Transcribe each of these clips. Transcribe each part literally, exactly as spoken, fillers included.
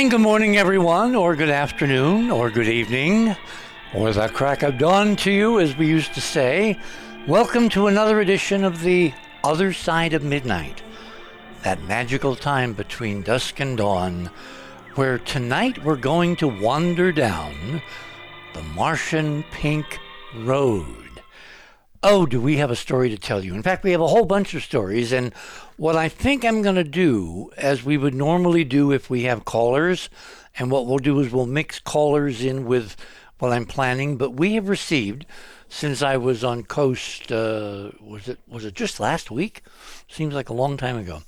And good morning, everyone, or good afternoon, or good evening, or the crack of dawn to you, as we used to say. Welcome to another edition of The Other Side of Midnight, that magical time between dusk and dawn, where tonight we're going to wander down the Martian Pink Road. Oh, do we have a story to tell you. In fact, we have a whole bunch of stories, and what I think I'm going to do, as we would normally do if we have callers, and what we'll do is we'll mix callers in with what I'm planning, but we have received, since I was on Coast, uh, was it was it just last week? Seems like a long time ago.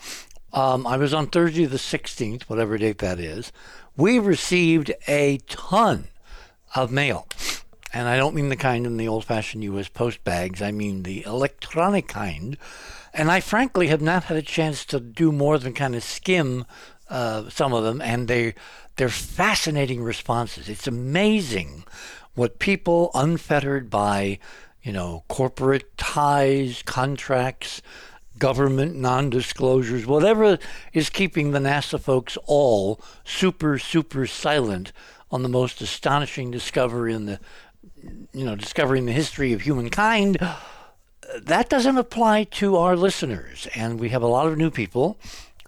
Um, I was on Thursday the sixteenth, whatever date that is. We received a ton of mail. And I don't mean the kind in the old-fashioned U S post bags. I mean the electronic kind. And I frankly have not had a chance to do more than kind of skim uh, some of them. And they, they're fascinating responses. It's amazing what people, unfettered by, you know, corporate ties, contracts, government non-disclosures, whatever is keeping the NASA folks all super, super silent on the most astonishing discovery in the, you know, discovering the history of humankind, that doesn't apply to our listeners. And we have a lot of new people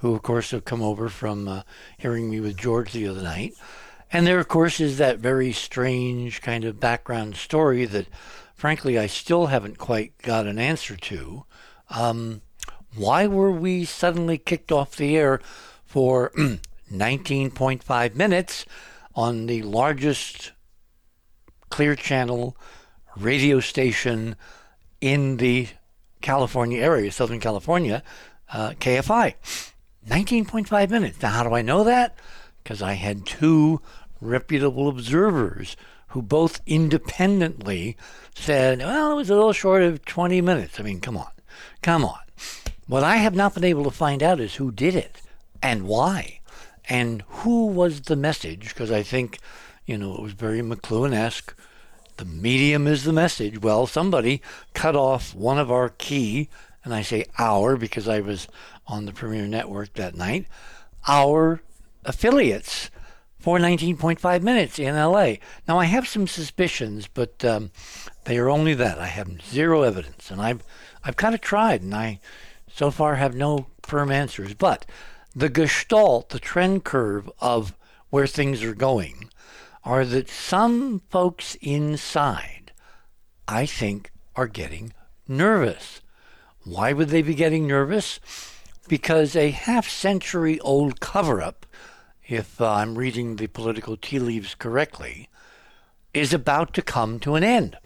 who, of course, have come over from uh, hearing me with George the other night. And there, of course, is that very strange kind of background story that, frankly, I still haven't quite got an answer to. Um, why were we suddenly kicked off the air for nineteen point five minutes on the largest clear channel radio station in the California area, Southern California, uh, K F I? nineteen point five minutes. Now, how do I know that? Because I had two reputable observers who both independently said, well, it was a little short of twenty minutes. I mean, come on. Come on. What I have not been able to find out is who did it and why and who was the message, because I think, you know, it was very McLuhan-esque. The medium is the message. Well, somebody cut off one of our key, and I say our because I was on the Premier Network that night, our affiliates for nineteen point five minutes in L A. Now, I have some suspicions, but um, they are only that. I have zero evidence, and I've I've kind of tried, and I so far have no firm answers. But the gestalt, the trend curve of where things are going, are that some folks inside, I think, are getting nervous. Why would they be getting nervous? Because a half-century-old cover-up, if uh, I'm reading the political tea leaves correctly, is about to come to an end.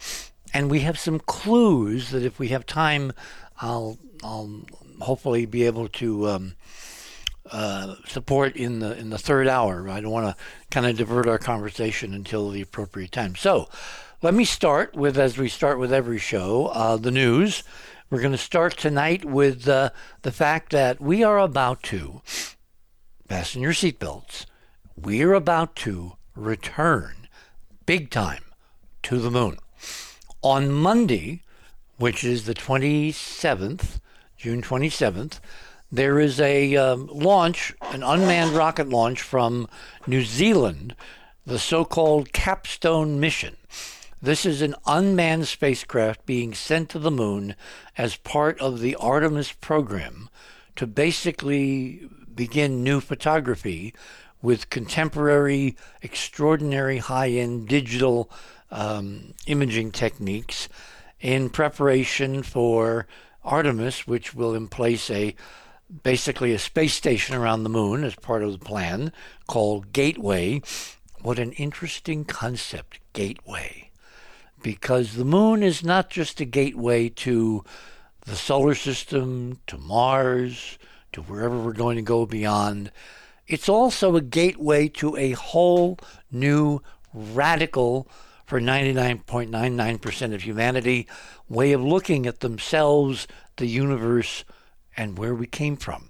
And we have some clues that if we have time, I'll, I'll hopefully be able to um, uh, support in the in the third hour. I don't want to kind of divert our conversation until the appropriate time. So let me start with, as we start with every show, uh, the news. We're going to start tonight with uh, the fact that we are about to, fasten your seatbelts, we are about to return big time to the moon. On Monday, which is the twenty-seventh, June twenty-seventh, there is a um, launch, an unmanned rocket launch from New Zealand, the so-called Capstone Mission. This is an unmanned spacecraft being sent to the moon as part of the Artemis program to basically begin new photography with contemporary, extraordinary high-end digital Um, imaging techniques in preparation for Artemis, which will emplace a basically a space station around the moon as part of the plan called Gateway. What an interesting concept, Gateway, because the moon is not just a gateway to the solar system, to Mars, to wherever we're going to go beyond. It's also a gateway to a whole new radical, for ninety-nine point nine nine percent of humanity, way of looking at themselves, the universe, and where we came from.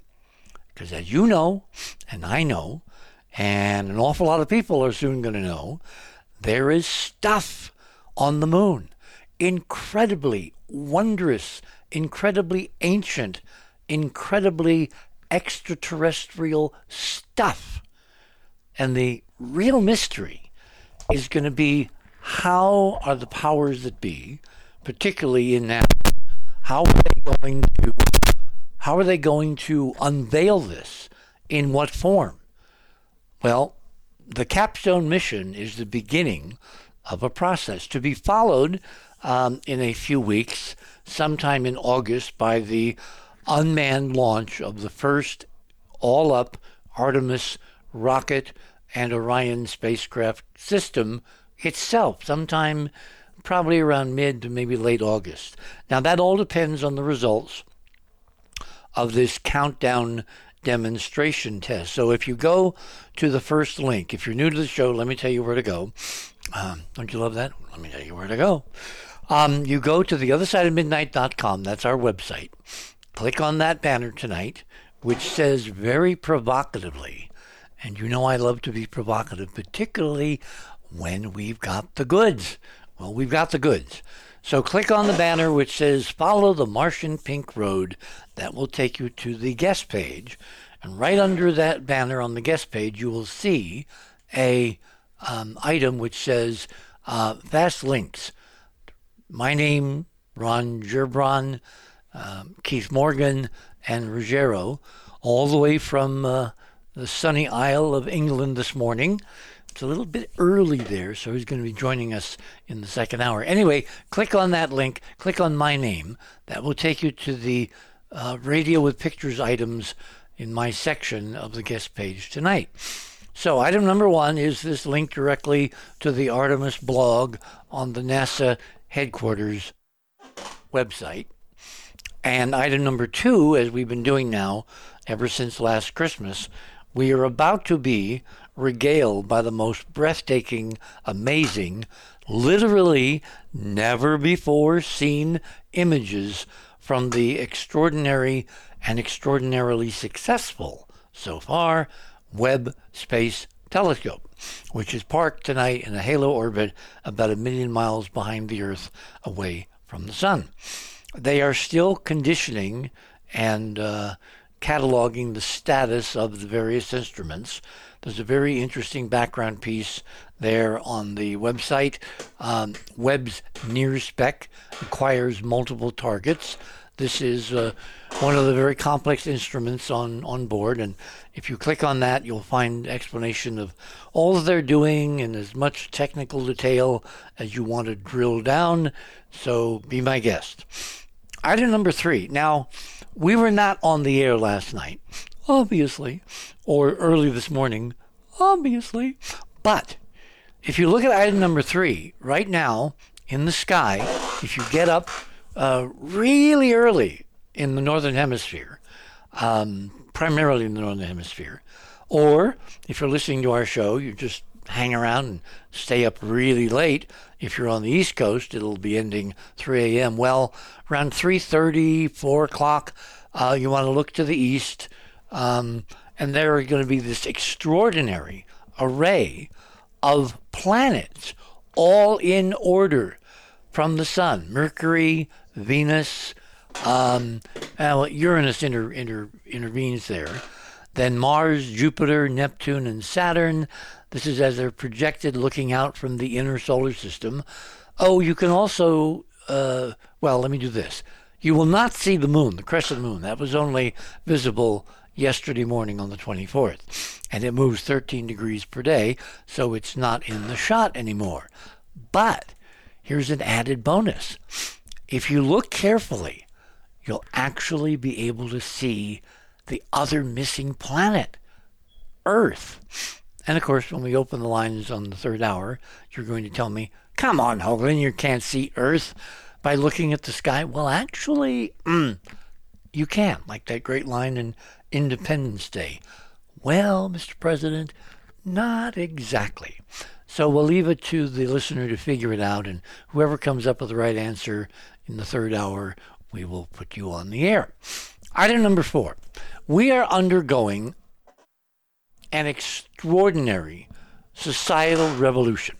Because as you know, and I know, and an awful lot of people are soon going to know, there is stuff on the moon. Incredibly wondrous, incredibly ancient, incredibly extraterrestrial stuff. And the real mystery is going to be, how are the powers that be, particularly in that, how are they going to, how are they going to unveil this? In what form? Well, the Capstone Mission is the beginning of a process to be followed um, in a few weeks, sometime in August, by the unmanned launch of the first all-up Artemis rocket and Orion spacecraft system itself, sometime probably around mid to maybe late August. Now, that all depends on the results of this countdown demonstration test. So if you go to the first link, if you're new to the show, let me tell you where to go. Um, don't you love that? Let me tell you where to go. Um, you go to the other side of midnight dot com. That's our website. Click on that banner tonight, which says very provocatively, and you know I love to be provocative, particularly when we've got the goods. Well, we've got the goods. So click on the banner which says Follow the Martian Pink Road. That will take you to the guest page. And right under that banner on the guest page, you will see a um, item which says uh, Fast Links. My name, Ron Gerbron, um, Keith Morgan, and Ruggiero, all the way from uh, the sunny Isle of England this morning. It's a little bit early there, so he's going to be joining us in the second hour. Anyway, click on that link. Click on my name. That will take you to the uh, radio with pictures items in my section of the guest page tonight. So item number one is this link directly to the Artemis blog on the NASA headquarters website. And item number two, as we've been doing now ever since last Christmas, we are about to be regaled by the most breathtaking, amazing, literally never-before-seen images from the extraordinary and extraordinarily successful, so far, Webb Space Telescope, which is parked tonight in a halo orbit about a million miles behind the Earth away from the Sun. They are still conditioning and uh, cataloging the status of the various instruments. There's a very interesting background piece there on the website. Um, Webb's NIRSpec acquires multiple targets. This is uh, one of the very complex instruments on, on board, and if you click on that, you'll find explanation of all that they're doing in as much technical detail as you want to drill down, so be my guest. Item number three. Now, we were not on the air last night, obviously, or early this morning, obviously. But if you look at item number three, right now in the sky, if you get up uh, really early in the Northern Hemisphere, um, primarily in the Northern Hemisphere, or if you're listening to our show, you just hang around and stay up really late. If you're on the East Coast, it'll be ending three a.m. Well, around three thirty, four o'clock, uh, you want to look to the east, um, and there are going to be this extraordinary array of planets, all in order from the Sun. Mercury, Venus, um, well, Uranus inter, inter, intervenes there. Then Mars, Jupiter, Neptune, and Saturn. This is as they're projected looking out from the inner solar system. Oh, you can also, uh, well, let me do this. You will not see the moon, the crescent moon. That was only visible yesterday morning on the twenty-fourth. And it moves thirteen degrees per day, so it's not in the shot anymore. But here's an added bonus. If you look carefully, you'll actually be able to see the other missing planet, Earth. And, of course, when we open the lines on the third hour, you're going to tell me, come on, Hoagland, you can't see Earth by looking at the sky. Well, actually, mm, you can, like that great line in Independence Day. Well, Mister President, not exactly. So we'll leave it to the listener to figure it out, and whoever comes up with the right answer in the third hour, we will put you on the air. Item number four. We are undergoing an extraordinary societal revolution.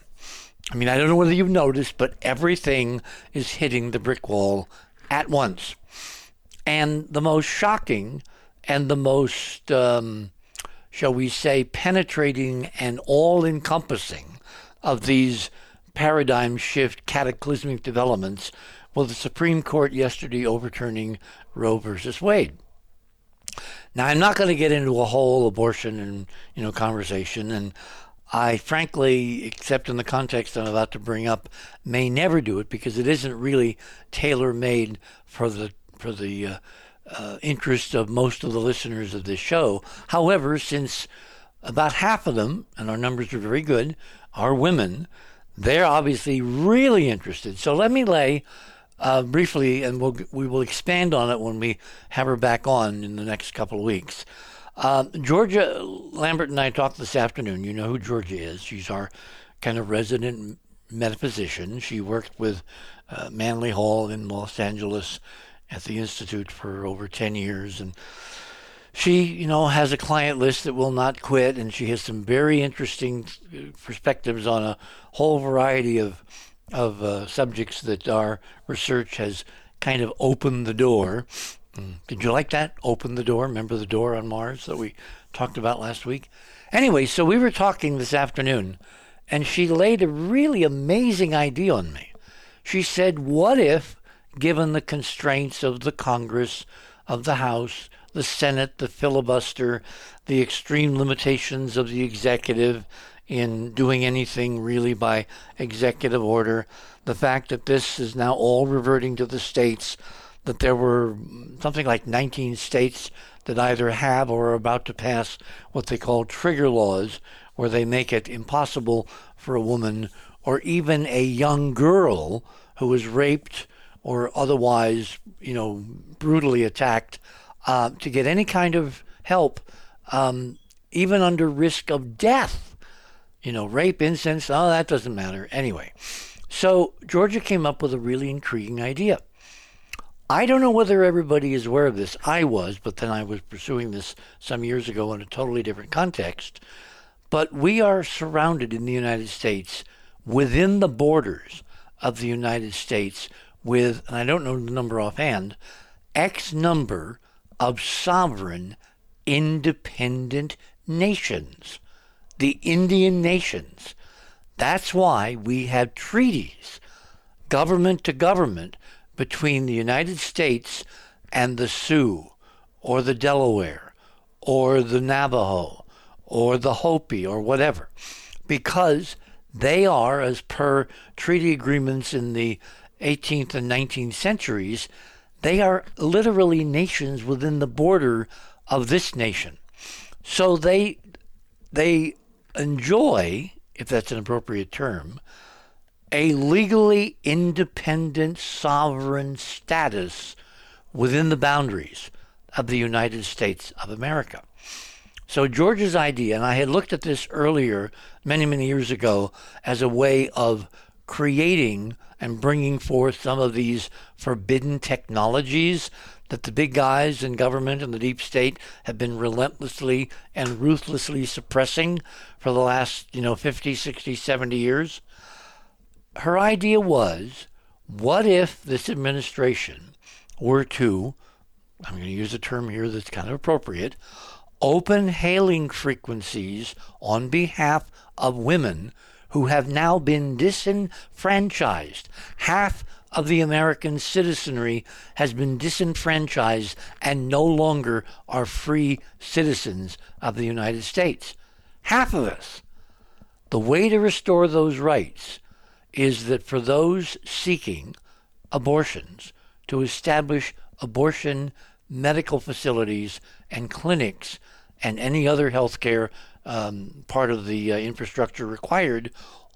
I mean, I don't know whether you've noticed, but everything is hitting the brick wall at once. And the most shocking and the most um, shall we say, penetrating and all-encompassing of these paradigm shift cataclysmic developments with the Supreme Court yesterday overturning Roe versus Wade. Now, I'm not going to get into a whole abortion and, you know, conversation, and I frankly, except in the context I'm about to bring up, may never do it because it isn't really tailor-made for the for the uh, uh, interest of most of the listeners of this show. However, since about half of them, and our numbers are very good, are women, they're obviously really interested. So let me lay uh, briefly, and we'll, we will expand on it when we have her back on in the next couple of weeks. Uh, Georgia Lambert and I talked this afternoon. You know who Georgia is. She's our kind of resident metaphysician. She worked with uh, Manly Hall in Los Angeles at the Institute for over ten years. And she, you know, has a client list that will not quit. And she has some very interesting perspectives on a whole variety of, of uh, subjects that our research has kind of opened the door. Did you like that? Open the door. Remember the door on Mars that we talked about last week? Anyway, so we were talking this afternoon, and she laid a really amazing idea on me. She said, what if, given the constraints of the Congress, of the House, the Senate, the filibuster, the extreme limitations of the executive in doing anything really by executive order, the fact that this is now all reverting to the states, that there were something like nineteen states that either have or are about to pass what they call trigger laws, where they make it impossible for a woman or even a young girl who was raped or otherwise, you know, brutally attacked, uh, to get any kind of help, um, even under risk of death. You know, rape, incest, oh, that doesn't matter. Anyway, so Georgia came up with a really intriguing idea. I don't know whether everybody is aware of this. I was, but then I was pursuing this some years ago in a totally different context. But we are surrounded in the United States, within the borders of the United States, with, and I don't know the number offhand, X number of sovereign independent nations, the Indian nations. That's why we have treaties, government to government, between the United States and the Sioux, or the Delaware, or the Navajo, or the Hopi, or whatever, because they are, as per treaty agreements in the eighteenth and nineteenth centuries, they are literally nations within the border of this nation. So they, they enjoy, if that's an appropriate term, a legally independent sovereign status within the boundaries of the United States of America. So George's idea, and I had looked at this earlier many, many years ago as a way of creating and bringing forth some of these forbidden technologies that the big guys in government and the deep state have been relentlessly and ruthlessly suppressing for the last, you know, fifty, sixty, seventy years. Her idea was, what if this administration were to, I'm going to use a term here that's kind of appropriate, open hailing frequencies on behalf of women who have now been disenfranchised. Half of the American citizenry has been disenfranchised and no longer are free citizens of the United States. Half of us. The way to restore those rights is that for those seeking abortions, to establish abortion medical facilities and clinics and any other healthcare um, part of the uh, infrastructure required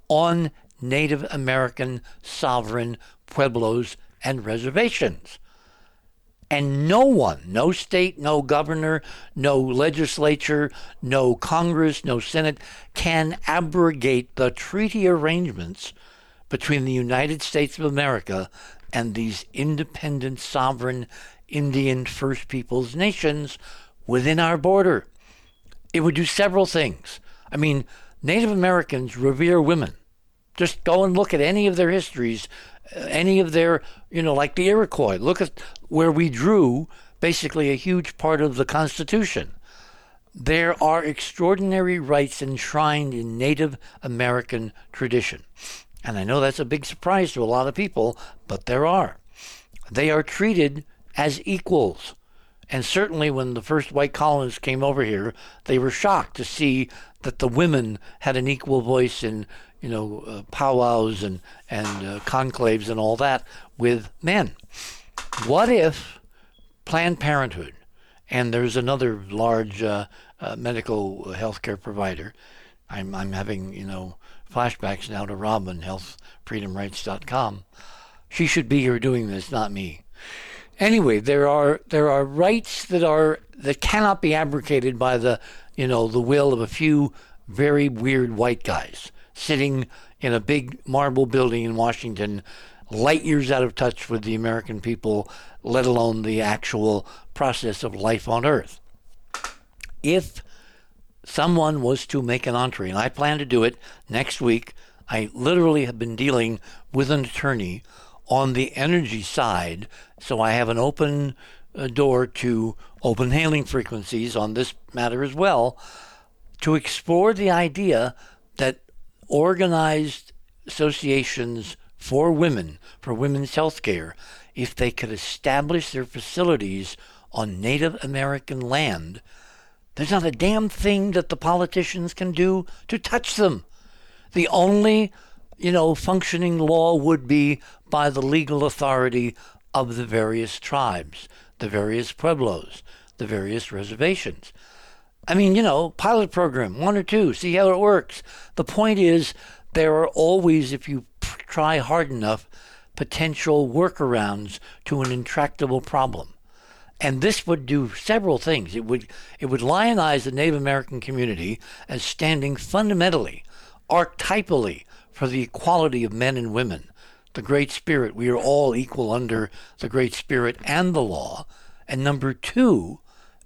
on Native American sovereign pueblos and reservations. And no one, no state, no governor, no legislature, no Congress, no Senate, can abrogate the treaty arrangements between the United States of America and these independent, sovereign, Indian First Peoples nations within our border. It would do several things. I mean, Native Americans revere women. Just go and look at any of their histories, any of their, you know, like the Iroquois. Look at where we drew basically a huge part of the Constitution. There are extraordinary rights enshrined in Native American tradition. And I know that's a big surprise to a lot of people, but there are. They are treated as equals. And certainly when the first white colonists came over here, they were shocked to see that the women had an equal voice in, you know, uh, powwows and, and uh, conclaves and all that with men. What if Planned Parenthood, and there's another large uh, uh, medical healthcare provider, I'm, I'm having, you know, flashbacks now to Robin, health freedom rights dot com. She should be here doing this, not me. Anyway, there are there are rights that are that cannot be abrogated by the, you know, the will of a few very weird white guys sitting in a big marble building in Washington, light years out of touch with the American people, let alone the actual process of life on Earth. If someone was to make an entree, and I plan to do it next week, I literally have been dealing with an attorney on the energy side, so I have an open uh, door to open hailing frequencies on this matter as well, to explore the idea that organized associations for women, for women's health care, if they could establish their facilities on Native American land, there's not a damn thing that the politicians can do to touch them. The only, you know, functioning law would be by the legal authority of the various tribes, the various pueblos, the various reservations. I mean, you know, pilot program, one or two, see how it works. The point is, there are always, if you try hard enough, potential workarounds to an intractable problem. And this would do several things. It would it would lionize the Native American community as standing fundamentally, archetypally, for the equality of men and women, the Great Spirit. We are all equal under the Great Spirit and the law. And number two,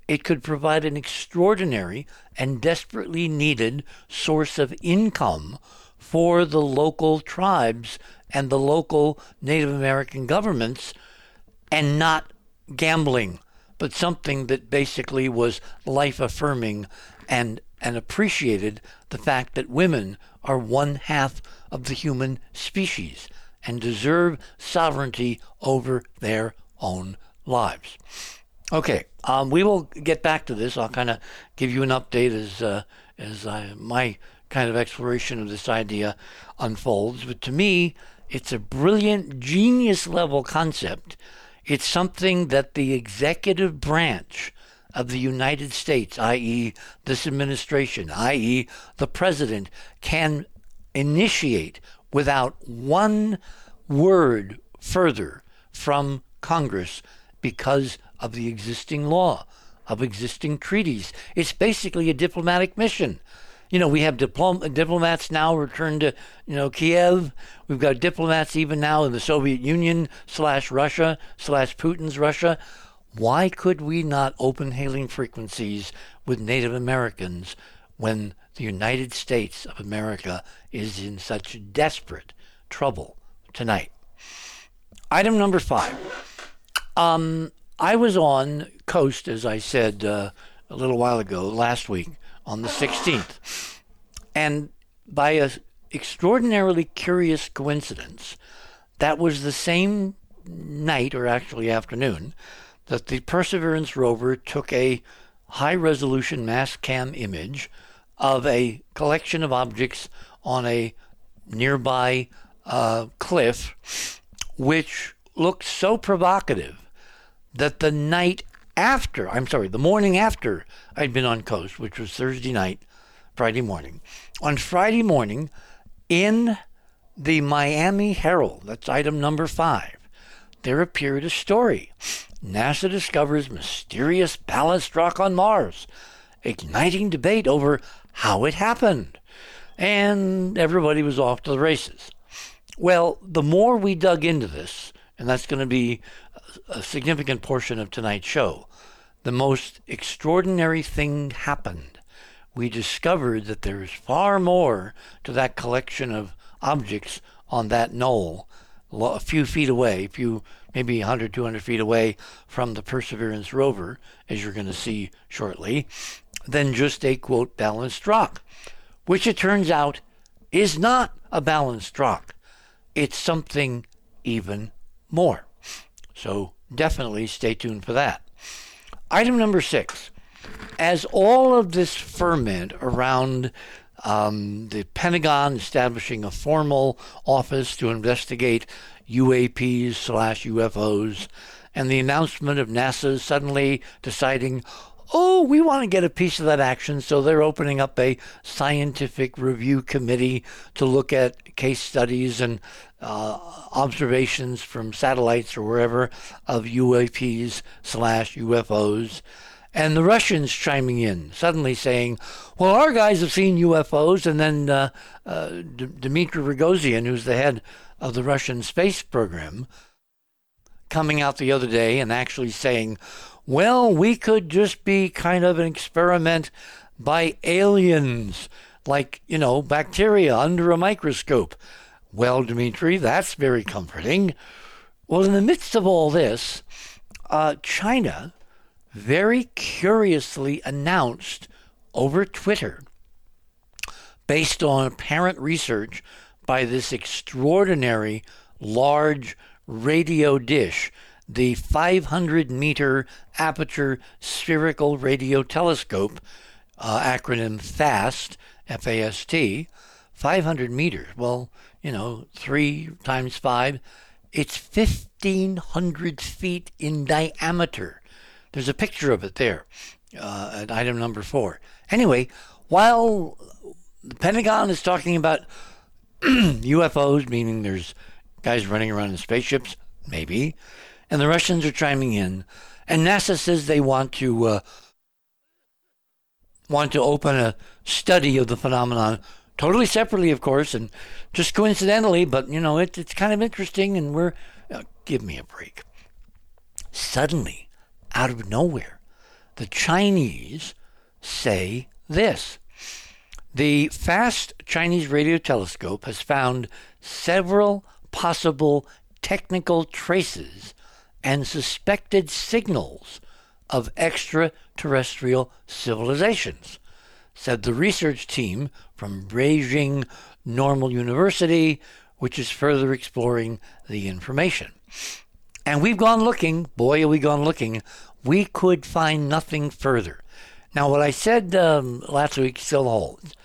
it could provide an extraordinary and desperately needed source of income for the local tribes and the local Native American governments, and not gambling, but something that basically was life-affirming and and appreciated the fact that women are one half of the human species and deserve sovereignty over their own lives. Okay, um, we will get back to this. I'll kind of give you an update as uh, as I, my kind of exploration of this idea unfolds. But to me, it's a brilliant, genius-level concept. It's something that the executive branch of the United States, that is this administration, that is the president, can initiate without one word further from Congress because of the existing law, of existing treaties. It's basically a diplomatic mission. You know, we have diplom- diplomats now returned to, you know, Kiev. We've got diplomats even now in the Soviet Union slash Russia slash Putin's Russia. Why could we not open hailing frequencies with Native Americans when the United States of America is in such desperate trouble tonight? Item number five. Um, I was on Coast, as I said uh, a little while ago, last week, on the sixteenth. And by an extraordinarily curious coincidence, that was the same night, or actually afternoon, that the Perseverance rover took a high-resolution Mastcam image of a collection of objects on a nearby uh, cliff, which looked so provocative that the night after, I'm sorry, the morning after I'd been on Coast, which was Thursday night, Friday morning. On Friday morning, in the Miami Herald, that's item number five, there appeared a story. NASA discovers mysterious ballast rock on Mars, igniting debate over how it happened. And everybody was off to the races. Well, the more we dug into this, and that's going to be a significant portion of tonight's show, the most extraordinary thing happened. We discovered that there is far more to that collection of objects on that knoll, a few feet away, a few, maybe one hundred, two hundred feet away from the Perseverance rover, as you're going to see shortly, than just a, quote, balanced rock, which it turns out is not a balanced rock. It's something even more. So definitely stay tuned for that. Item number six. As all of this ferment around um, the Pentagon establishing a formal office to investigate U A Ps slash U F Os, and the announcement of NASA suddenly deciding, oh, we want to get a piece of that action, so they're opening up a scientific review committee to look at case studies and uh, observations from satellites or wherever of U A Ps slash U F Os. And the Russians chiming in, suddenly saying, well, our guys have seen U F Os. And then uh, uh, D- Dmitry Rogozin, who's the head of the Russian space program, coming out the other day and actually saying, well, we could just be kind of an experiment by aliens, like, you know, bacteria under a microscope. Well, Dmitry, that's very comforting. Well, in the midst of all this, uh, China very curiously announced over Twitter, based on apparent research by this extraordinary large radio dish, the five hundred meter aperture spherical radio telescope, uh, acronym FAST, F A S T, five hundred meters. Well, you know, three times five, it's fifteen hundred feet in diameter. There's a picture of it there, uh, at item number four. Anyway, while the Pentagon is talking about U F Os, meaning there's guys running around in spaceships, maybe, and the Russians are chiming in, and NASA says they want to uh, want to open a study of the phenomenon, totally separately, of course, and just coincidentally, but, you know, it, it's kind of interesting, and we're... Uh, give me a break. Suddenly, out of nowhere, the Chinese say this. The FAST Chinese radio telescope has found several possible technical traces and suspected signals of extraterrestrial civilizations, said the research team from Beijing Normal University, which is further exploring the information. And we've gone looking, boy, have we gone looking. We could find nothing further. Now, what I said um, last week still holds.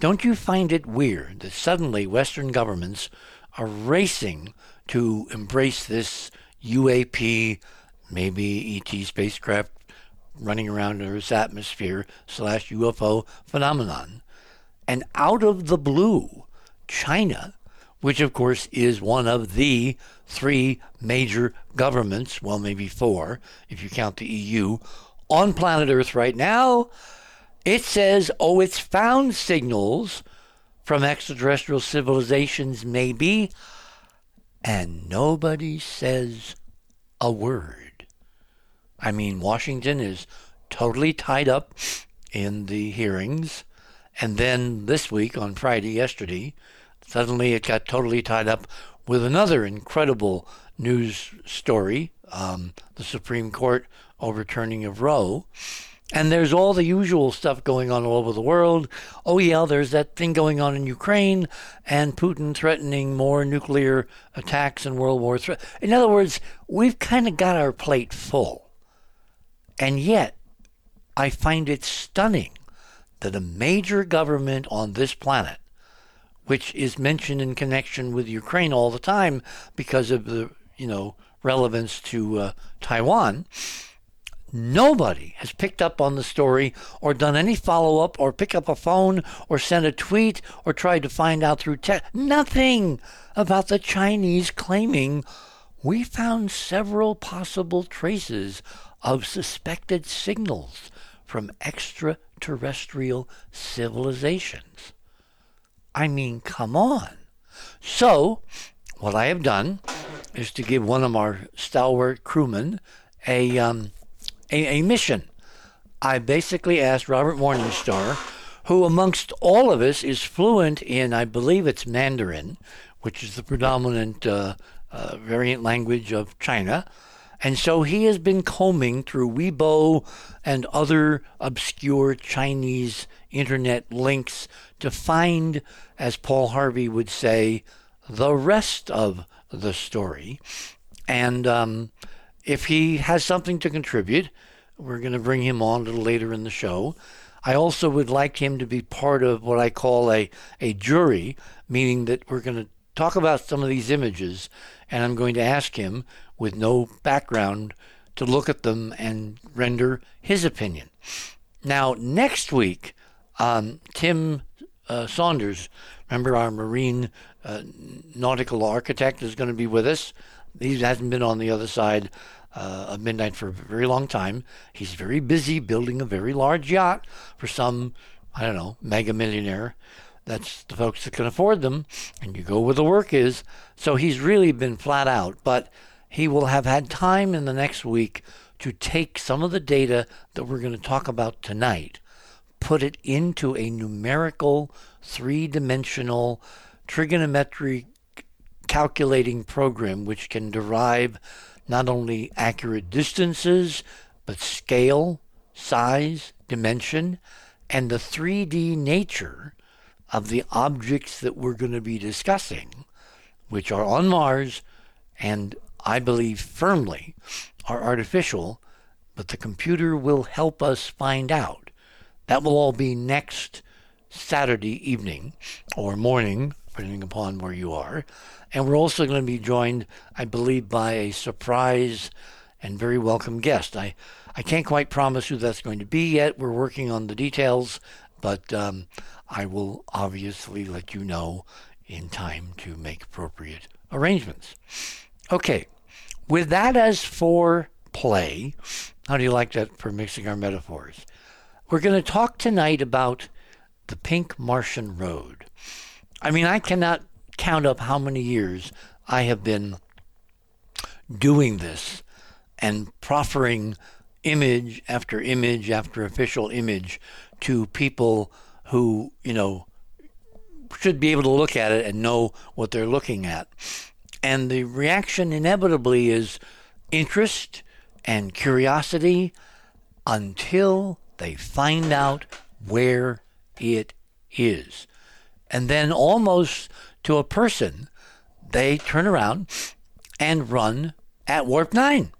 Don't you find it weird that suddenly Western governments are racing to embrace this U A P, maybe E T spacecraft running around Earth's atmosphere slash U F O phenomenon? And out of the blue, China, which, of course, is one of the three major governments, well, maybe four, if you count the E U, on planet Earth right now, it says, oh, it's found signals from extraterrestrial civilizations, maybe, and nobody says a word. I mean, Washington is totally tied up in the hearings, and then this week, on Friday, yesterday, suddenly it got totally tied up with another incredible news story, um, the Supreme Court overturning of Roe. And there's all the usual stuff going on all over the world. Oh, yeah, there's that thing going on in Ukraine and Putin threatening more nuclear attacks and World War Three. In other words, we've kind of got our plate full. And yet, I find it stunning that a major government on this planet, which is mentioned in connection with Ukraine all the time because of the, you know, relevance to uh, Taiwan, nobody has picked up on the story or done any follow-up or pick up a phone or sent a tweet or tried to find out through text. Nothing about the Chinese claiming, we found several possible traces of suspected signals from extraterrestrial civilizations. I mean, come on. So, what I have done is to give one of our stalwart crewmen a um, a, a mission. I basically asked Robert Morningstar, who amongst all of us is fluent in, I believe it's Mandarin, which is the predominant uh, uh, variant language of China, And so he has been combing through Weibo and other obscure Chinese internet links to find, as Paul Harvey would say, the rest of the story. And um, if he has something to contribute, we're going to bring him on a little later in the show. I also would like him to be part of what I call a, a jury, meaning that we're going to talk about some of these images, and I'm going to ask him, with no background, to look at them and render his opinion. Now, next week, um, Tim uh, Saunders, remember our marine uh, nautical architect, is going to be with us. He hasn't been on the other side uh, of midnight for a very long time. He's very busy building a very large yacht for some, I don't know, mega millionaire. That's the folks that can afford them, and you go where the work is. So he's really been flat out, but he will have had time in the next week to take some of the data that we're going to talk about tonight, put it into a numerical, three-dimensional trigonometry calculating program, which can derive not only accurate distances, but scale, size, dimension, and the three D nature of the objects that we're going to be discussing, which are on Mars, and I believe firmly are artificial, but the computer will help us find out. That will all be next Saturday evening or morning, depending upon where you are. And we're also going to be joined, I believe, by a surprise and very welcome guest. I, I can't quite promise who that's going to be yet. We're working on the details, but um, I will obviously let you know in time to make appropriate arrangements. Okay, with that as foreplay, how do you like that for mixing our metaphors? We're going to talk tonight about the Pink Martian Road. I mean, I cannot count up how many years I have been doing this and proffering image after image after official image to people who, you know, should be able to look at it and know what they're looking at. And the reaction inevitably is interest and curiosity until they find out where it is. And then almost to a person, they turn around and run at warp nine.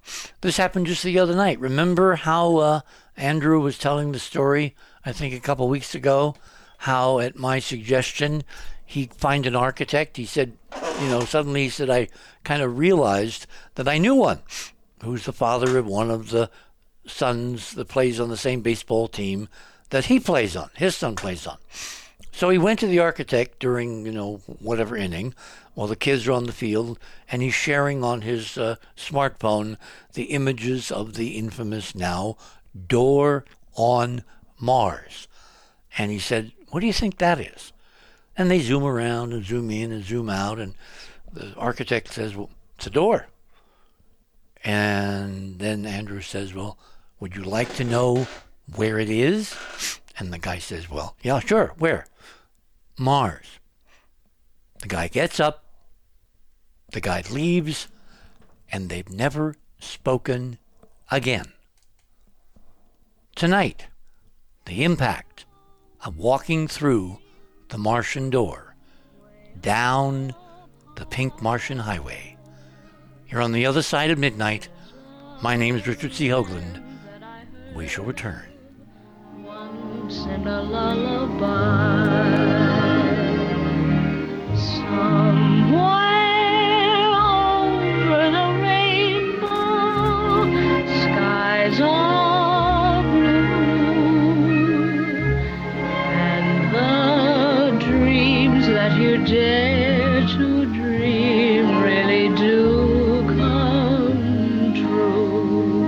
This happened just the other night. Remember how uh, Andrew was telling the story, I think a couple weeks ago, how at my suggestion, he'd find an architect. He said, you know, suddenly he said, I kind of realized that I knew one, who's the father of one of the sons that plays on the same baseball team that he plays on, his son plays on. So he went to the architect during, you know, whatever inning, while the kids are on the field, and he's sharing on his uh, smartphone the images of the infamous now door on Mars. And he said, what do you think that is? And they zoom around and zoom in and zoom out, and the architect says, well, it's a door. And then Andrew says, well, would you like to know where it is? And the guy says, well, yeah, sure, where? Mars. The guy gets up, the guy leaves, and they've never spoken again. Tonight, the impact of walking through the Martian door, down the Pink Martian Highway. You're on the other side of midnight. My name is Richard C. Hoagland. We shall return. Once in a lullaby, somewhere over the rainbow, skies on. You dare to dream, really do come true.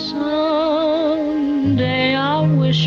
Someday I'll wish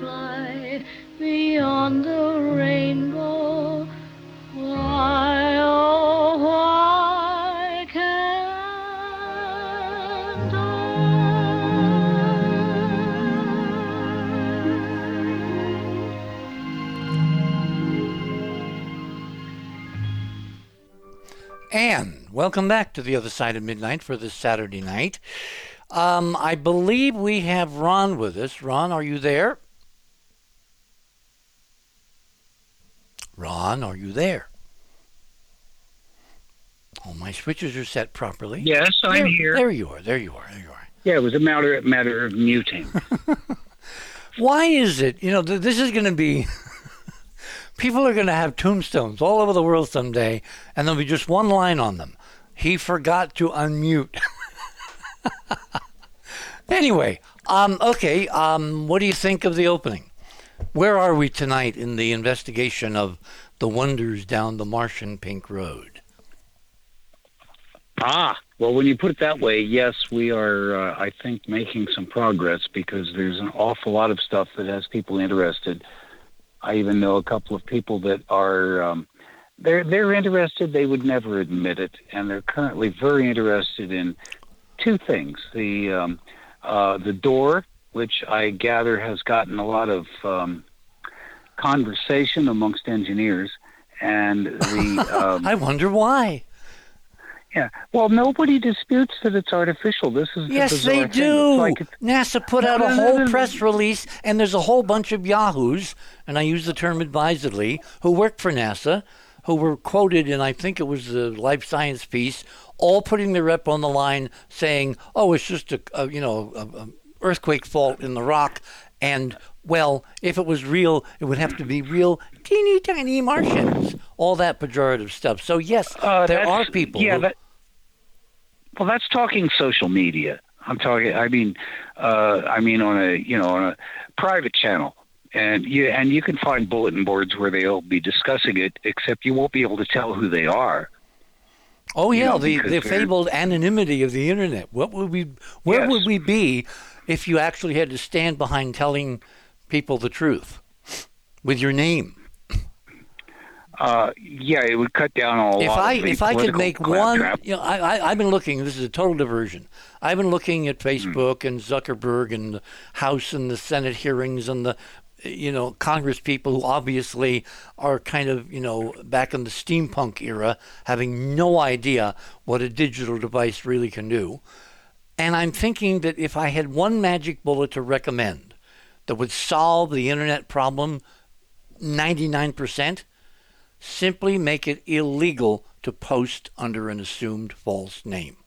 Fly beyond the rainbow. Why, oh, why can't I? And welcome back to The Other Side of Midnight for this Saturday night. Um, I believe we have Ron with us. Ron, are you there? Ron, are you there? All my switches are set properly. Yes, I'm there, here. There you are. There you are. There you are. Yeah, it was a matter matter of muting. Why is it? You know, th- this is going to be. People are going to have tombstones all over the world someday, and there'll be just one line on them: "He forgot to unmute." Anyway, um, okay. Um, what do you think of the opening? Where are we tonight in the investigation of the wonders down the Martian Pink Road? Ah, well, when you put it that way, yes, we are, uh, I think, making some progress because there's an awful lot of stuff that has people interested. I even know a couple of people that are, um, they're, they're interested, they would never admit it, and they're currently very interested in two things. The, um, uh, the door, which I gather has gotten a lot of um, conversation amongst engineers, and the... Um, I wonder why. Yeah, well, nobody disputes that it's artificial. This is the yes, they do. Like NASA put out a whole press release, and there's a whole bunch of yahoos, and I use the term advisedly, who worked for NASA, who were quoted in, I think it was the Life Science piece, all putting their rep on the line, saying, "Oh, it's just a, a you know." A, a, earthquake fault in the rock, and well, if it was real, it would have to be real teeny tiny Martians, all that pejorative stuff. So yes, uh, there are people yeah who... that, well that's talking social media. I'm talking I mean uh I mean on a you know on a private channel, and you and you can find bulletin boards where they'll be discussing it, except you won't be able to tell who they are. Oh yeah, you know, the, the fabled anonymity of the internet. What would we where yes. would we be if you actually had to stand behind telling people the truth with your name? Uh, yeah, it would cut down a lot if I, of the if I could make one, you know, I, I, I've been looking, this is a total diversion. I've been looking at Facebook mm. and Zuckerberg and the House and the Senate hearings and the, you know, Congress people who obviously are kind of, you know, back in the steampunk era, having no idea what a digital device really can do. And I'm thinking that if I had one magic bullet to recommend that would solve the internet problem ninety-nine percent, simply make it illegal to post under an assumed false name.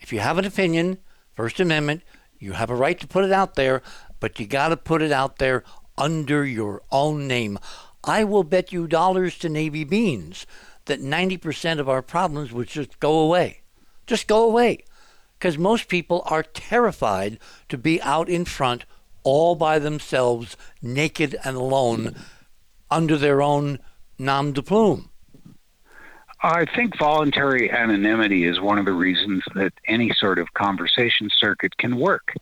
If you have an opinion, First Amendment, you have a right to put it out there, but you got to put it out there under your own name. I will bet you dollars to Navy beans that ninety percent of our problems would just go away. Just go away. Because most people are terrified to be out in front all by themselves, naked and alone, under their own nom de plume. I think voluntary anonymity is one of the reasons that any sort of conversation circuit can work.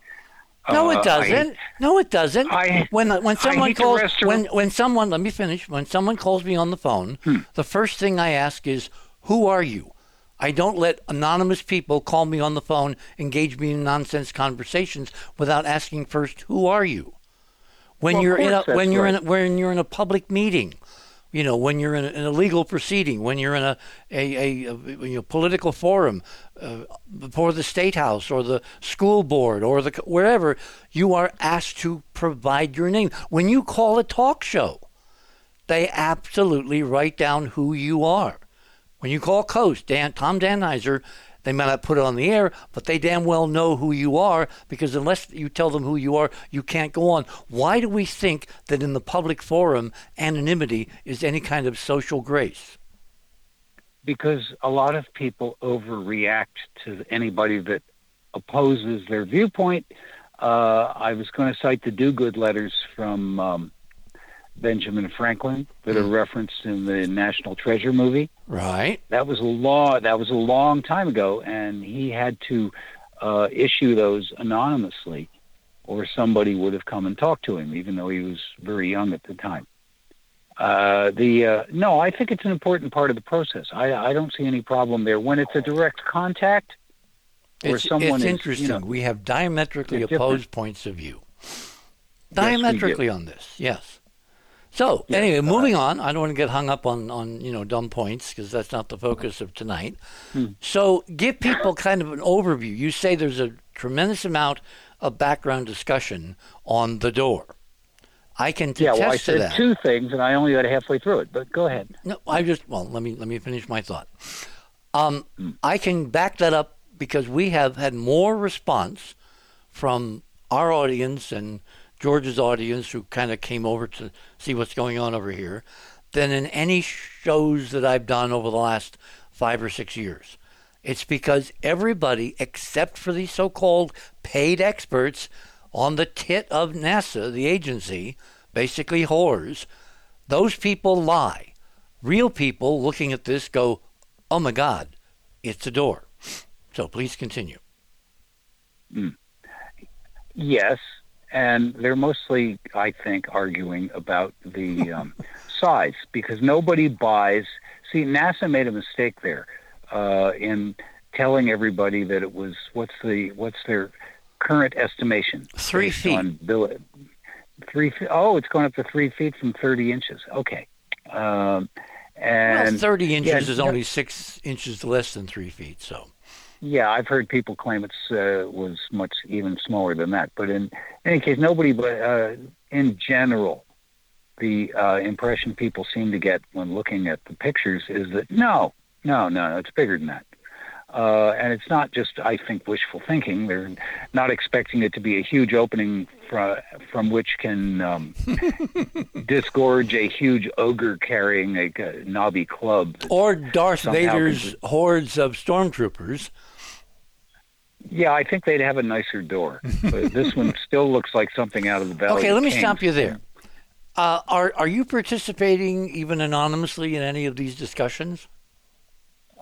No, it doesn't. Uh, I, no, it doesn't. I, when when someone calls, when, when someone, let me finish, when someone calls me on the phone, hmm. the first thing I ask is, who are you? I don't let anonymous people call me on the phone, engage me in nonsense conversations without asking first, who are you? When well, you're in a when you're right. in a, when you're in a public meeting, you know, when you're in a, in a legal proceeding, when you're in a a, a, a you know, political forum, uh, before the State House or the school board or the wherever, you are asked to provide your name. When you call a talk show, they absolutely write down who you are. When you call Coast, Dan, Tom Danheiser, they might not put it on the air, but they damn well know who you are, because unless you tell them who you are, you can't go on. Why do we think that in the public forum, anonymity is any kind of social grace? Because a lot of people overreact to anybody that opposes their viewpoint. Uh, I was going to cite the do-good letters from um, Benjamin Franklin that are referenced in the National Treasure movie. Right. That was a law. That was a long time ago, and he had to uh, issue those anonymously, or somebody would have come and talked to him, even though he was very young at the time. Uh, the uh, no, I think it's an important part of the process. I, I don't see any problem there when it's a direct contact. Or it's someone it's is, interesting. You know, we have diametrically opposed different. points of view. Diametrically yes, on this, yes. So anyway, moving on. I don't want to get hung up on, on you know, dumb points, because that's not the focus of tonight. Hmm. So give people kind of an overview. You say there's a tremendous amount of background discussion on the door. I can attest to that. Yeah, well, I said that. two things, and I only got halfway through it. But go ahead. No, I just well, let me let me finish my thought. Um, hmm. I can back that up because we have had more response from our audience and George's audience, who kind of came over to see what's going on over here, than in any shows that I've done over the last five or six years. It's because everybody, except for the so-called paid experts on the tit of NASA, the agency, basically whores, those people lie. Real people looking at this go, oh my God, it's a door. So please continue. Mm. Yes. And they're mostly, I think, arguing about the um, size, because nobody buys. See, NASA made a mistake there uh, in telling everybody that it was what's the what's their current estimation? Three feet. On bill- three feet. Oh, it's gone up to three feet from thirty inches. Okay. Um, and well, thirty inches yeah, is yeah. only six inches less than three feet. So. Yeah, I've heard people claim it uh, was much even smaller than that. But in any case, nobody, but uh, in general, the uh, impression people seem to get when looking at the pictures is that no, no, no, no it's bigger than that. Uh, and it's not just, I think, wishful thinking. They're not expecting it to be a huge opening fr- from which can um, disgorge a huge ogre carrying a, a knobby club. Or Darth Vader's to... hordes of stormtroopers. Yeah, I think they'd have a nicer door. But this one still looks like something out of the Valley. Okay, let me Kings. stop you there. Uh, are, are you participating even anonymously in any of these discussions?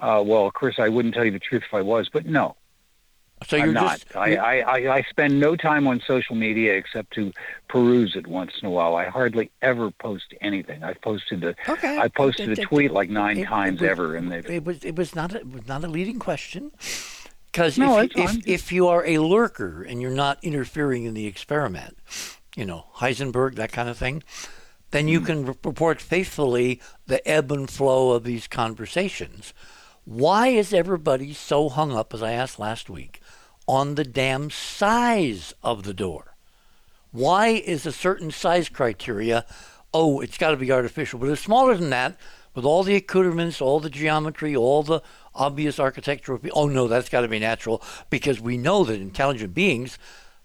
Uh, well, of course, I wouldn't tell you the truth if I was, but no, so you're I'm not. Just, I, I, I, I spend no time on social media except to peruse it once in a while. I hardly ever post anything. I've posted a, okay. I posted it, a tweet it, like nine it, times it was, ever, and it was it was not a, it was not a leading question, because no, if, if, just... if you are a lurker and you're not interfering in the experiment, you know, Heisenberg, that kind of thing, then you mm. can report faithfully the ebb and flow of these conversations. Why is everybody so hung up, as I asked last week, on the damn size of the door? Why is a certain size criteria, oh, it's got to be artificial, but it's smaller than that, with all the accoutrements, all the geometry, all the obvious architectural, oh no, that's got to be natural, because we know that intelligent beings,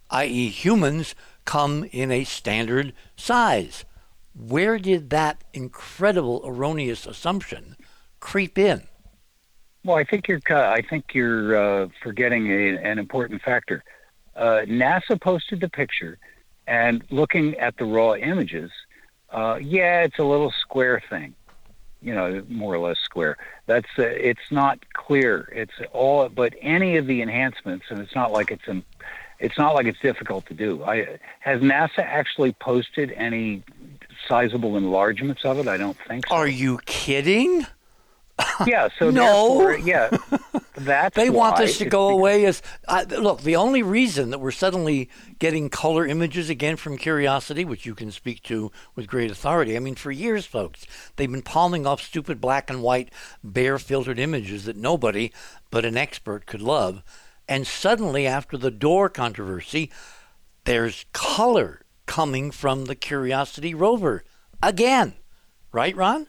that is humans, come in a standard size. Where did that incredible erroneous assumption creep in? Well, I think you're. I think you're uh, forgetting a, an important factor. Uh, NASA posted the picture, and looking at the raw images, uh, yeah, it's a little square thing, you know, more or less square. That's uh, it's not clear. It's all, but any of the enhancements, and it's not like it's an, it's not like it's difficult to do. I, has NASA actually posted any sizable enlargements of it? I don't think so. Are you kidding? Yeah, so no. Yeah, that's They want this to go because... away. As uh, Look, the only reason that we're suddenly getting color images again from Curiosity, which you can speak to with great authority, I mean, for years, folks, they've been palming off stupid black and white, bare-filtered images that nobody but an expert could love. And suddenly, after the door controversy, there's color coming from the Curiosity rover again. Right, Ron?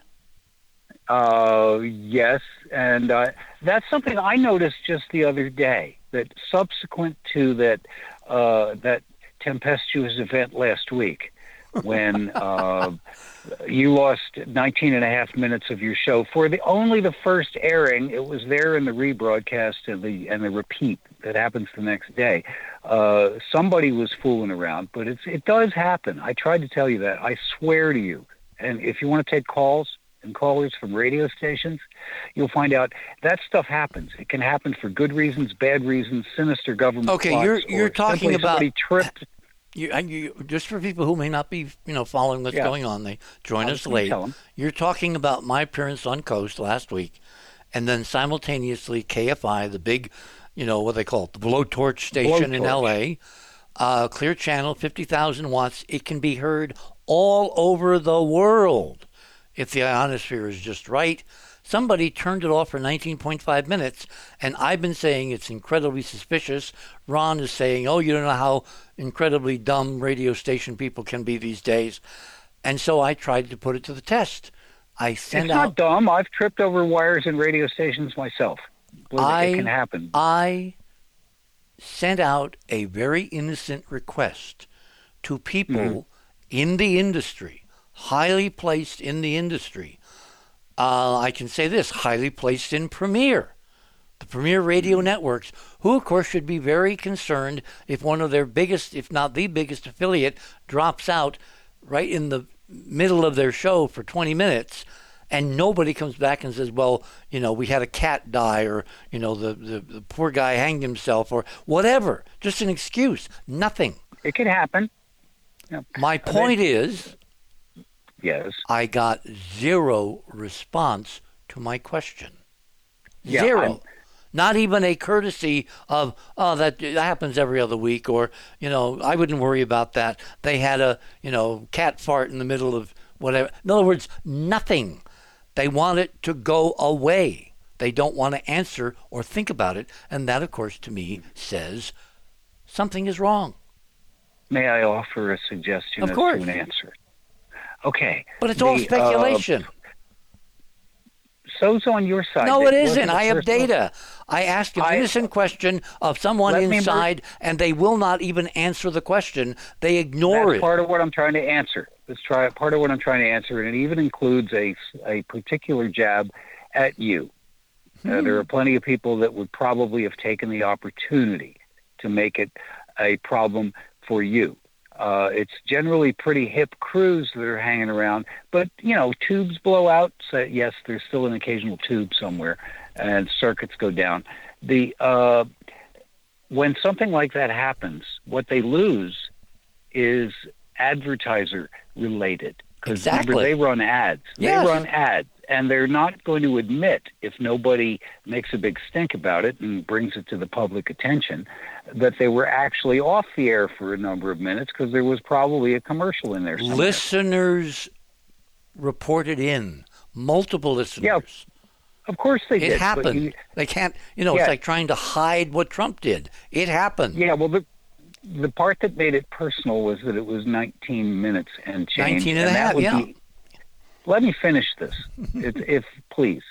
Uh, yes, and uh, that's something I noticed just the other day, that subsequent to that uh, that tempestuous event last week when uh, you lost nineteen and a half minutes of your show for the only the first airing. It was there in the rebroadcast and the and the repeat that happens the next day. Uh, somebody was fooling around, but it's it does happen. I tried to tell you that. I swear to you. And if you want to take calls and callers from radio stations, you'll find out that stuff happens. It can happen for good reasons, bad reasons, sinister government. Okay, you're you're talking about tripped. You, you, just for people who may not be, you know, following what's yeah. going on, they join us late. You're talking about my appearance on Coast last week, and then simultaneously K F I, the big, you know, what they call it, the blowtorch station blowtorch. in L A, uh, clear channel, fifty thousand watts. It can be heard all over the world if the ionosphere is just right. Somebody turned it off for nineteen point five minutes, and I've been saying it's incredibly suspicious. Ron is saying, oh, you don't know how incredibly dumb radio station people can be these days. And so I tried to put it to the test. I sent out... It's not dumb. I've tripped over wires in radio stations myself. I, it can happen. I sent out a very innocent request to people... Mm-hmm. in the industry, highly placed in the industry. Uh, I can say this, highly placed in Premier, the Premier radio networks, who, of course, should be very concerned if one of their biggest, if not the biggest affiliate, drops out right in the middle of their show for twenty minutes and nobody comes back and says, well, you know, we had a cat die, or, you know, the, the, the poor guy hanged himself, or whatever. Just an excuse. Nothing. It can happen. My point is, yes, I got zero response to my question. Yeah, zero. I'm... Not even a courtesy of, oh, that, that happens every other week, or, you know, I wouldn't worry about that. They had a, you know, cat fart in the middle of whatever. In other words, nothing. They want it to go away. They don't want to answer or think about it. And that, of course, to me says something is wrong. May I offer a suggestion as to an answer? Okay. But it's the, all speculation. Uh, so's on your side. No, it isn't. I have data. One. I asked an I, innocent question of someone inside, me... and they will not even answer the question. They ignore That's it. part of what I'm trying to answer. That's try, part of what I'm trying to answer, and it even includes a, a particular jab at you. Hmm. Uh, there are plenty of people that would probably have taken the opportunity to make it a problem for you. Uh, it's generally pretty hip crews that are hanging around, but, you know, tubes blow out. So yes, there's still an occasional tube somewhere, and circuits go down. The uh, when something like that happens, what they lose is advertiser related. Because exactly. remember, they run ads. Yes. They run ads, and they're not going to admit if nobody makes a big stink about it and brings it to the public attention that they were actually off the air for a number of minutes because there was probably a commercial in there somewhere. Listeners reported in, multiple listeners. Yeah, of course they did. It happened. You, they can't, you know, yeah. It's like trying to hide what Trump did. It happened. Yeah, well, the, the part that made it personal was that it was nineteen minutes and change. nineteen and, and a half, yeah. Be, let me finish this, if, if please.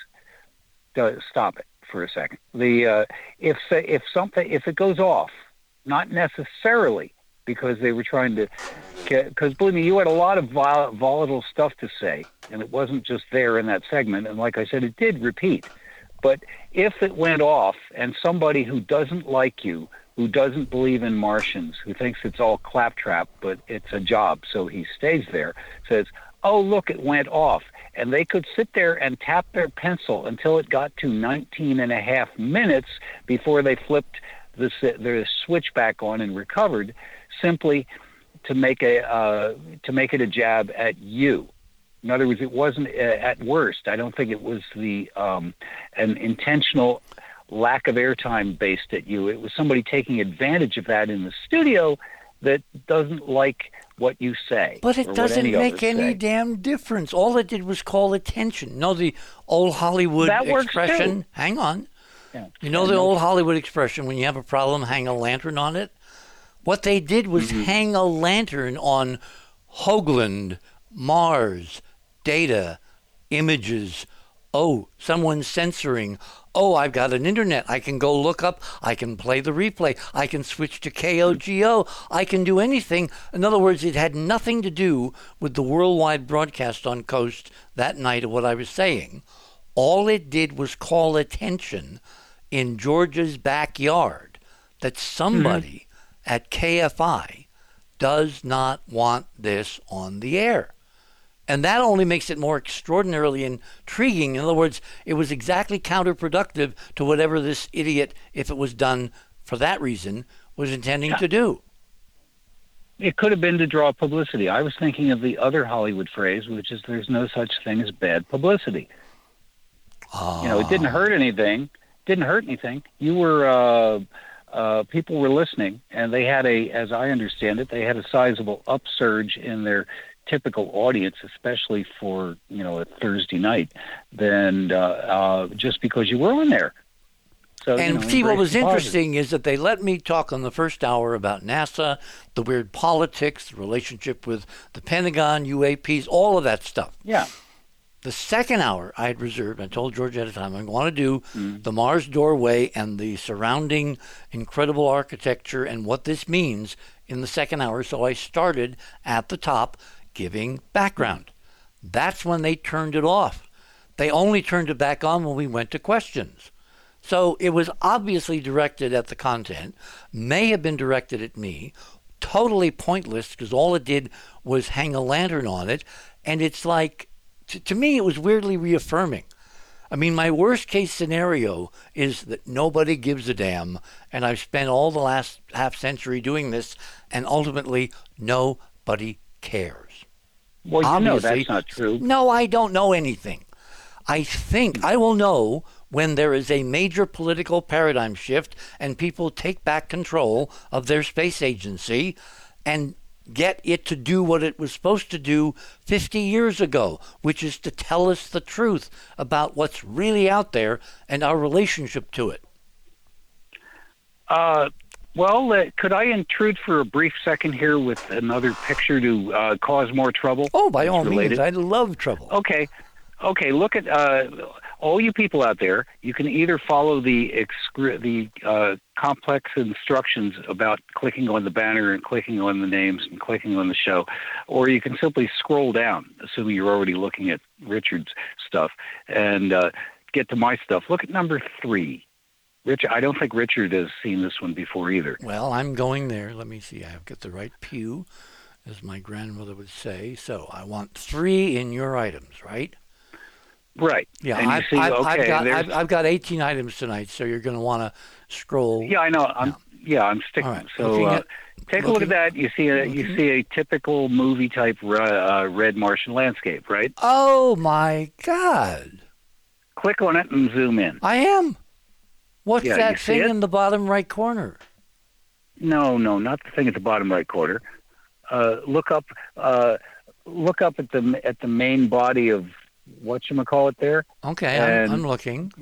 Stop it for a second. The uh, if if something if it goes off, not necessarily because they were trying to, because believe me, you had a lot of vol- volatile stuff to say, and it wasn't just there in that segment. And like I said, it did repeat. But if it went off, and somebody who doesn't like you, who doesn't believe in Martians, who thinks it's all claptrap, but it's a job, so he stays there, says, oh, look, it went off. And they could sit there and tap their pencil until it got to nineteen and a half minutes before they flipped the, the switch back on and recovered, simply to make a uh, to make it a jab at you. In other words, it wasn't, at worst, I don't think it was the um, an intentional lack of airtime based at you. It was somebody taking advantage of that in the studio that doesn't like what you say. But it doesn't make any damn difference. All it did was call attention. No, the old Hollywood expression. Hang on. Yeah. You know the old Hollywood expression, when you have a problem, hang a lantern on it? What they did was mm-hmm. hang a lantern on Hoagland, Mars, data, images. Oh, someone's censoring. Oh, I've got an internet. I can go look up. I can play the replay. I can switch to K O G O. I can do anything. In other words, it had nothing to do with the worldwide broadcast on Coast that night of what I was saying. All it did was call attention in Georgia's backyard that somebody mm-hmm. at K F I does not want this on the air. And that only makes it more extraordinarily intriguing. In other words, it was exactly counterproductive to whatever this idiot, if it was done for that reason, was intending yeah. to do. It could have been to draw publicity. I was thinking of the other Hollywood phrase, which is there's no such thing as bad publicity. Oh. You know, it didn't hurt anything. Didn't hurt anything. You were, uh, uh, people were listening, and they had a, as I understand it, they had a sizable upsurge in their typical audience, especially for, you know, a Thursday night, than uh, uh, just because you were on there. So, and you know, see, what was interesting is that they let me talk on the first hour about NASA, the weird politics, the relationship with the Pentagon, U A Ps, all of that stuff. Yeah. The second hour I had reserved, I told George at a time, I want to do mm. the Mars doorway and the surrounding incredible architecture and what this means in the second hour. So I started at the top giving background. That's when they turned it off. They only turned it back on when we went to questions. So it was obviously directed at the content, may have been directed at me, totally pointless because all it did was hang a lantern on it. And it's like, to, to me, it was weirdly reaffirming. I mean, my worst case scenario is that nobody gives a damn, and I've spent all the last half century doing this, and ultimately nobody cares. Well, you know that's not true. No, I don't know anything. I think I will know when there is a major political paradigm shift and people take back control of their space agency and get it to do what it was supposed to do fifty years ago, which is to tell us the truth about what's really out there and our relationship to it. Uh Well, uh, could I intrude for a brief second here with another picture to uh, cause more trouble? Oh, by all means. I love trouble. Okay. Okay. Look at uh, all you people out there. You can either follow the excru- the uh, complex instructions about clicking on the banner and clicking on the names and clicking on the show, or you can simply scroll down, assuming you're already looking at Richard's stuff, and uh, get to my stuff. Look at number three. Richard, I don't think Richard has seen this one before either. Well, I'm going there. Let me see. I've got the right pew, as my grandmother would say. So I want three in your items, right? Right. Yeah, I've, see, I've, okay, I've, got, I've, I've got eighteen items tonight, so you're going to want to scroll. Yeah, I know. I'm, no. Yeah, I'm sticking. Right. So uh, at, take looking, a look at that. You see a, you see a typical movie-type uh, red Martian landscape, right? Oh, my God. Click on it and zoom in. I am. What's yeah, that thing in the bottom right corner? No, no, not the thing at the bottom right corner. Uh, look up, uh, look up at the at the main body of whatchamacallit there. Okay, and, I'm, I'm looking.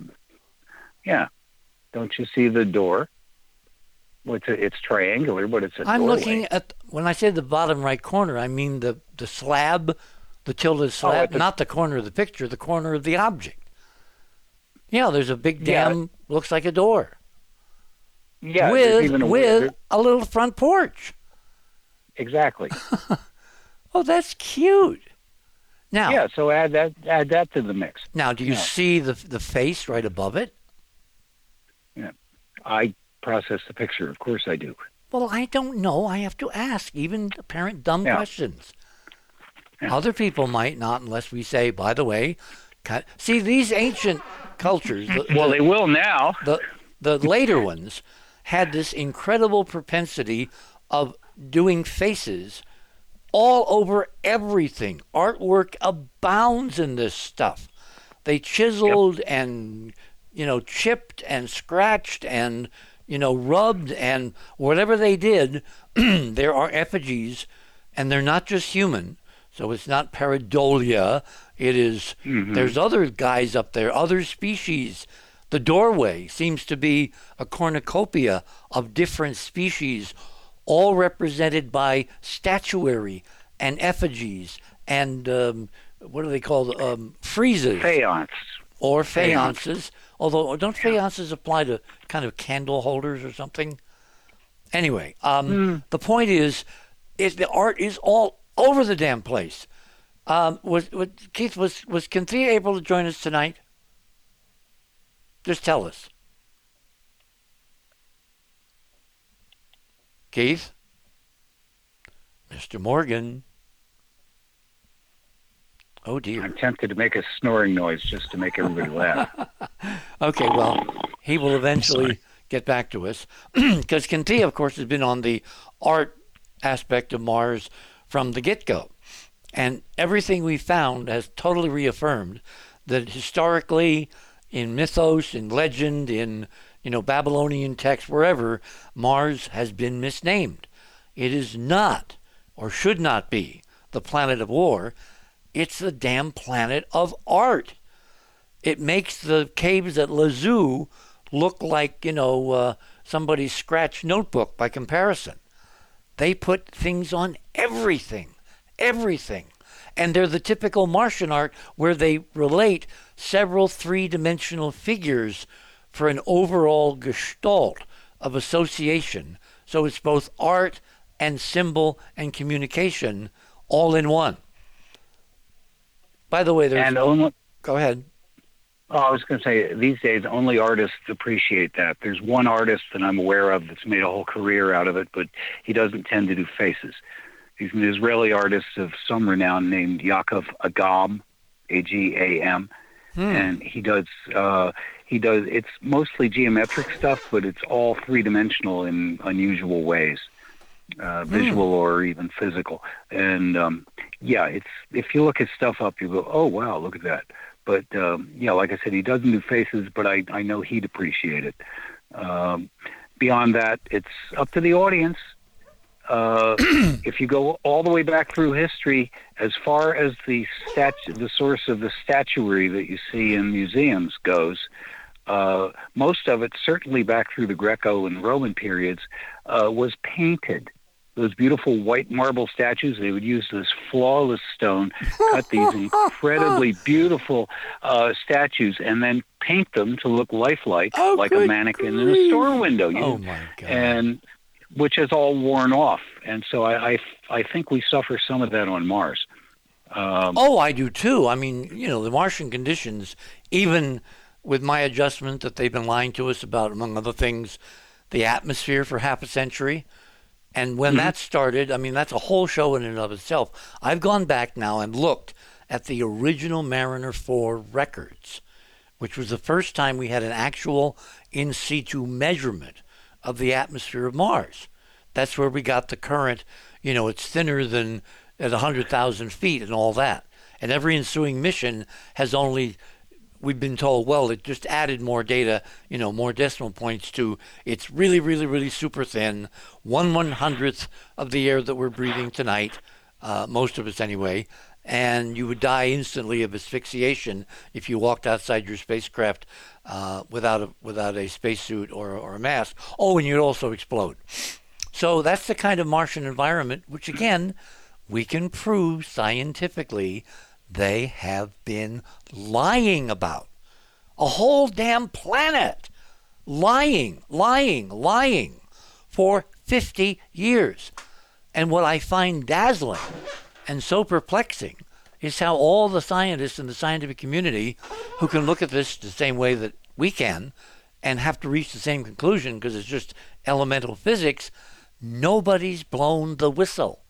Yeah, don't you see the door? Well, it's, a, it's triangular, but it's a I'm doorway. Looking at when I say the bottom right corner, I mean the the slab, the tilde slab, oh, the, not the corner of the picture, the corner of the object. Yeah, there's a big damn, yeah. looks like a door. Yeah, with even a, with a little front porch. Exactly. Oh, that's cute. Now, yeah, so add that add that to the mix. Now, do you yeah. see the the face right above it? Yeah, I process the picture. Of course, I do. Well, I don't know. I have to ask even apparent dumb yeah. questions. Yeah. Other people might not, unless we say, by the way. See, these ancient cultures. The, well, the, they will now. The the later ones had this incredible propensity of doing faces all over everything. Artwork abounds in this stuff. They chiseled yep. and, you know, chipped and scratched and, you know, rubbed and whatever they did, there are effigies, and they're not just human. So it's not pareidolia. It is, mm-hmm. there's other guys up there, other species. The doorway seems to be a cornucopia of different species, all represented by statuary and effigies and um, what do they call um, friezes? Faience. Or faiences. Although, don't faiences apply to kind of candle holders or something? Anyway, um, mm. the point is, is the art is all over the damn place. Um, was, was Keith, was, was Cynthia able to join us tonight? Just tell us. Keith? Mister Morgan? Oh, dear. I'm tempted to make a snoring noise just to make everybody laugh. Okay, well, he will eventually get back to us. Because Cynthia, of course, has been on the art aspect of Mars from the get-go. And everything we found has totally reaffirmed that historically, in mythos, in legend, in, you know, Babylonian text, wherever, Mars has been misnamed. It is not, or should not be, the planet of war. It's the damn planet of art. It makes the caves at Lazoo look like, you know, uh, somebody's scratch notebook by comparison. They put things on everything, everything. And they're the typical Martian art where they relate several three-dimensional figures for an overall gestalt of association. So it's both art and symbol and communication all in one. By the way, there's... And only, go ahead. Oh, I was going to say, these days, only artists appreciate that. There's one artist that I'm aware of that's made a whole career out of it, but he doesn't tend to do faces. He's an Israeli artist of some renown named Yaakov Agam, A G A M. Hmm. And he does, uh, he does, it's mostly geometric stuff, but it's all three-dimensional in unusual ways. Uh, visual mm. or even physical. And um, yeah, it's if you look his stuff up, you go, oh, wow, look at that. But um, yeah, like I said, he doesn't do faces, but I, I know he'd appreciate it. Um, beyond that, it's up to the audience. Uh, if you go all the way back through history, as far as the statu- the source of the statuary that you see in museums goes, uh, most of it, certainly back through the Greco and Roman periods, uh, was painted. Those beautiful white marble statues, they would use this flawless stone, cut these incredibly beautiful uh, statues, and then paint them to look lifelike, oh, like a mannequin grief. in a store window. You oh, know? my God. And, which is all worn off. And so I, I, I think we suffer some of that on Mars. Um, oh, I do too. I mean, you know, the Martian conditions, even with my adjustment that they've been lying to us about, among other things, the atmosphere for half a century. And when mm-hmm. that started, I mean, that's a whole show in and of itself. I've gone back now and looked at the original Mariner four records, which was the first time we had an actual in situ measurement of the atmosphere of Mars. That's where we got the current, you know, it's thinner than at one hundred thousand feet and all that. And every ensuing mission has only, we've been told, well, it just added more data, you know, more decimal points to it's really, really, really super thin, one one hundredth of the air that we're breathing tonight, uh, most of us anyway, and you would die instantly of asphyxiation if you walked outside your spacecraft uh, without a without a spacesuit or or a mask. Oh, and you'd also explode. So that's the kind of Martian environment, which again, we can prove scientifically. They have been lying about a whole damn planet, lying, lying, lying for fifty years. And what I find dazzling and so perplexing is how all the scientists in the scientific community who can look at this the same way that we can and have to reach the same conclusion because it's just elemental physics, nobody's blown the whistle.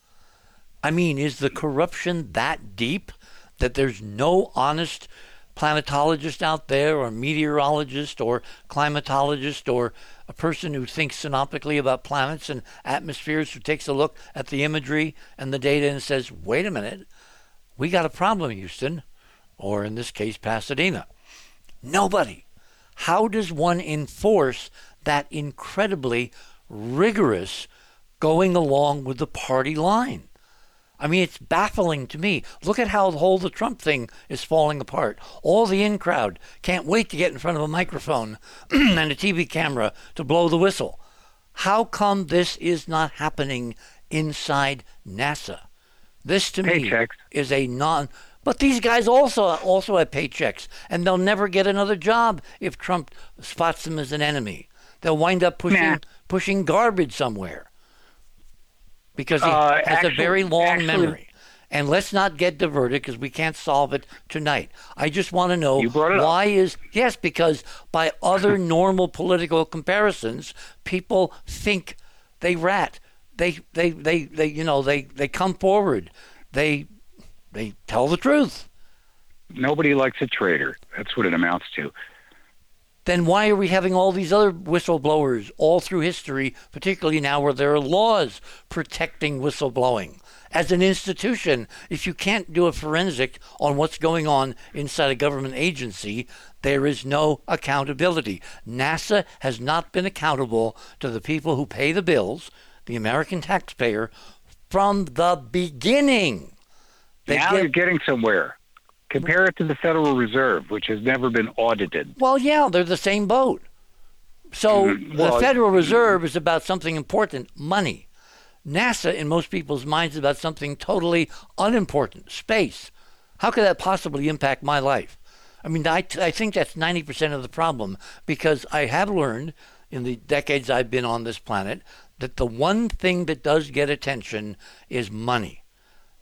I mean, is the corruption that deep? That there's no honest planetologist out there, or meteorologist, or climatologist, or a person who thinks synoptically about planets and atmospheres, who takes a look at the imagery and the data and says, wait a minute, we got a problem, Houston, or in this case, Pasadena. Nobody. How does one enforce that incredibly rigorous going along with the party line? I mean, it's baffling to me. Look at how the whole the Trump thing is falling apart. All the in crowd can't wait to get in front of a microphone and a T V camera to blow the whistle. How come this is not happening inside NASA? This to paychecks. me is a non... But these guys also also have paychecks, and they'll never get another job if Trump spots them as an enemy. They'll wind up pushing nah. pushing garbage somewhere because he uh, has actually, a very long actually, memory. And let's not get diverted because we can't solve it tonight. I just want to know why up. is – yes, because by other normal political comparisons, people think they rat. They, they, they, they you know, they, they come forward. They – They tell the truth. Nobody likes a traitor. That's what it amounts to. Then why are we having all these other whistleblowers all through history, particularly now where there are laws protecting whistleblowing? As an institution, if you can't do a forensic on what's going on inside a government agency, there is no accountability. NASA has not been accountable to the people who pay the bills, the American taxpayer, from the beginning. They now get, you're getting somewhere. Compare it to the Federal Reserve, which has never been audited. Well, yeah, they're the same boat. So mm-hmm. well, the Federal Reserve is about something important, money. NASA, in most people's minds, is about something totally unimportant, space. How could that possibly impact my life? I mean, I, I think that's ninety percent of the problem, because I have learned in the decades I've been on this planet that the one thing that does get attention is money.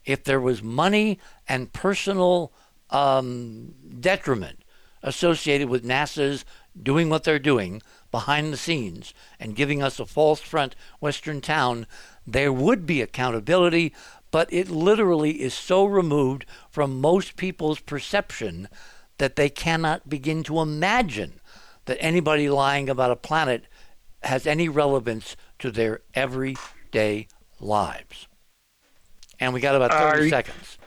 If there was money and personal um, detriment associated with NASA's doing what they're doing behind the scenes and giving us a false front Western town, there would be accountability, but it literally is so removed from most people's perception that they cannot begin to imagine that anybody lying about a planet has any relevance to their everyday lives. And we got about thirty uh, seconds.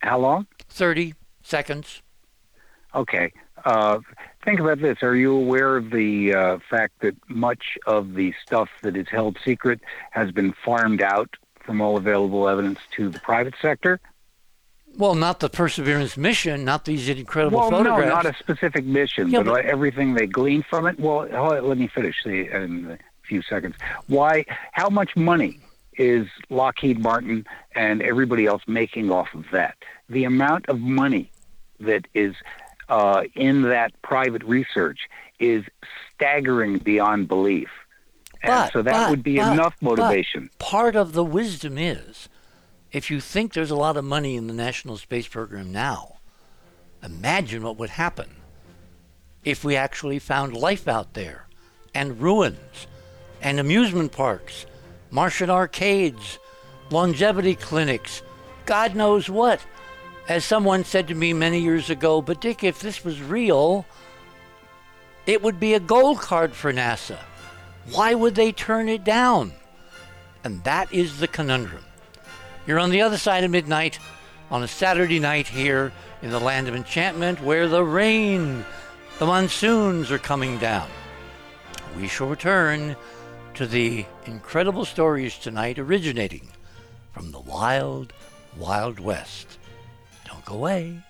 How long? thirty seconds. Okay. Uh, think about this. Are you aware of the uh, fact that much of the stuff that is held secret has been farmed out from all available evidence to the private sector? Well, not the Perseverance mission, not these incredible well, photographs. Well, no, not a specific mission, yeah, but, but everything they glean from it. Well, let me finish the, in a few seconds. Why? How much money is Lockheed Martin and everybody else making off of that? The amount of money that is uh, in that private research is staggering beyond belief. And but, so that but, would be but, enough motivation. Part of the wisdom is, if you think there's a lot of money in the National Space Program now, imagine what would happen if we actually found life out there, and ruins, and amusement parks, Martian arcades, longevity clinics, God knows what. As someone said to me many years ago, but Dick, if this was real, it would be a gold card for NASA. Why would they turn it down? And that is the conundrum. You're on the other side of midnight on a Saturday night here in the land of enchantment, where the rain, the monsoons are coming down. We shall return to the incredible stories tonight originating from the wild, wild West. Don't go away.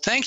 Thanks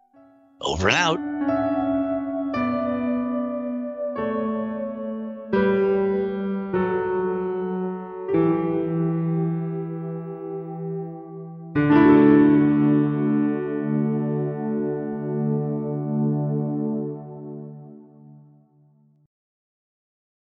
Over and out.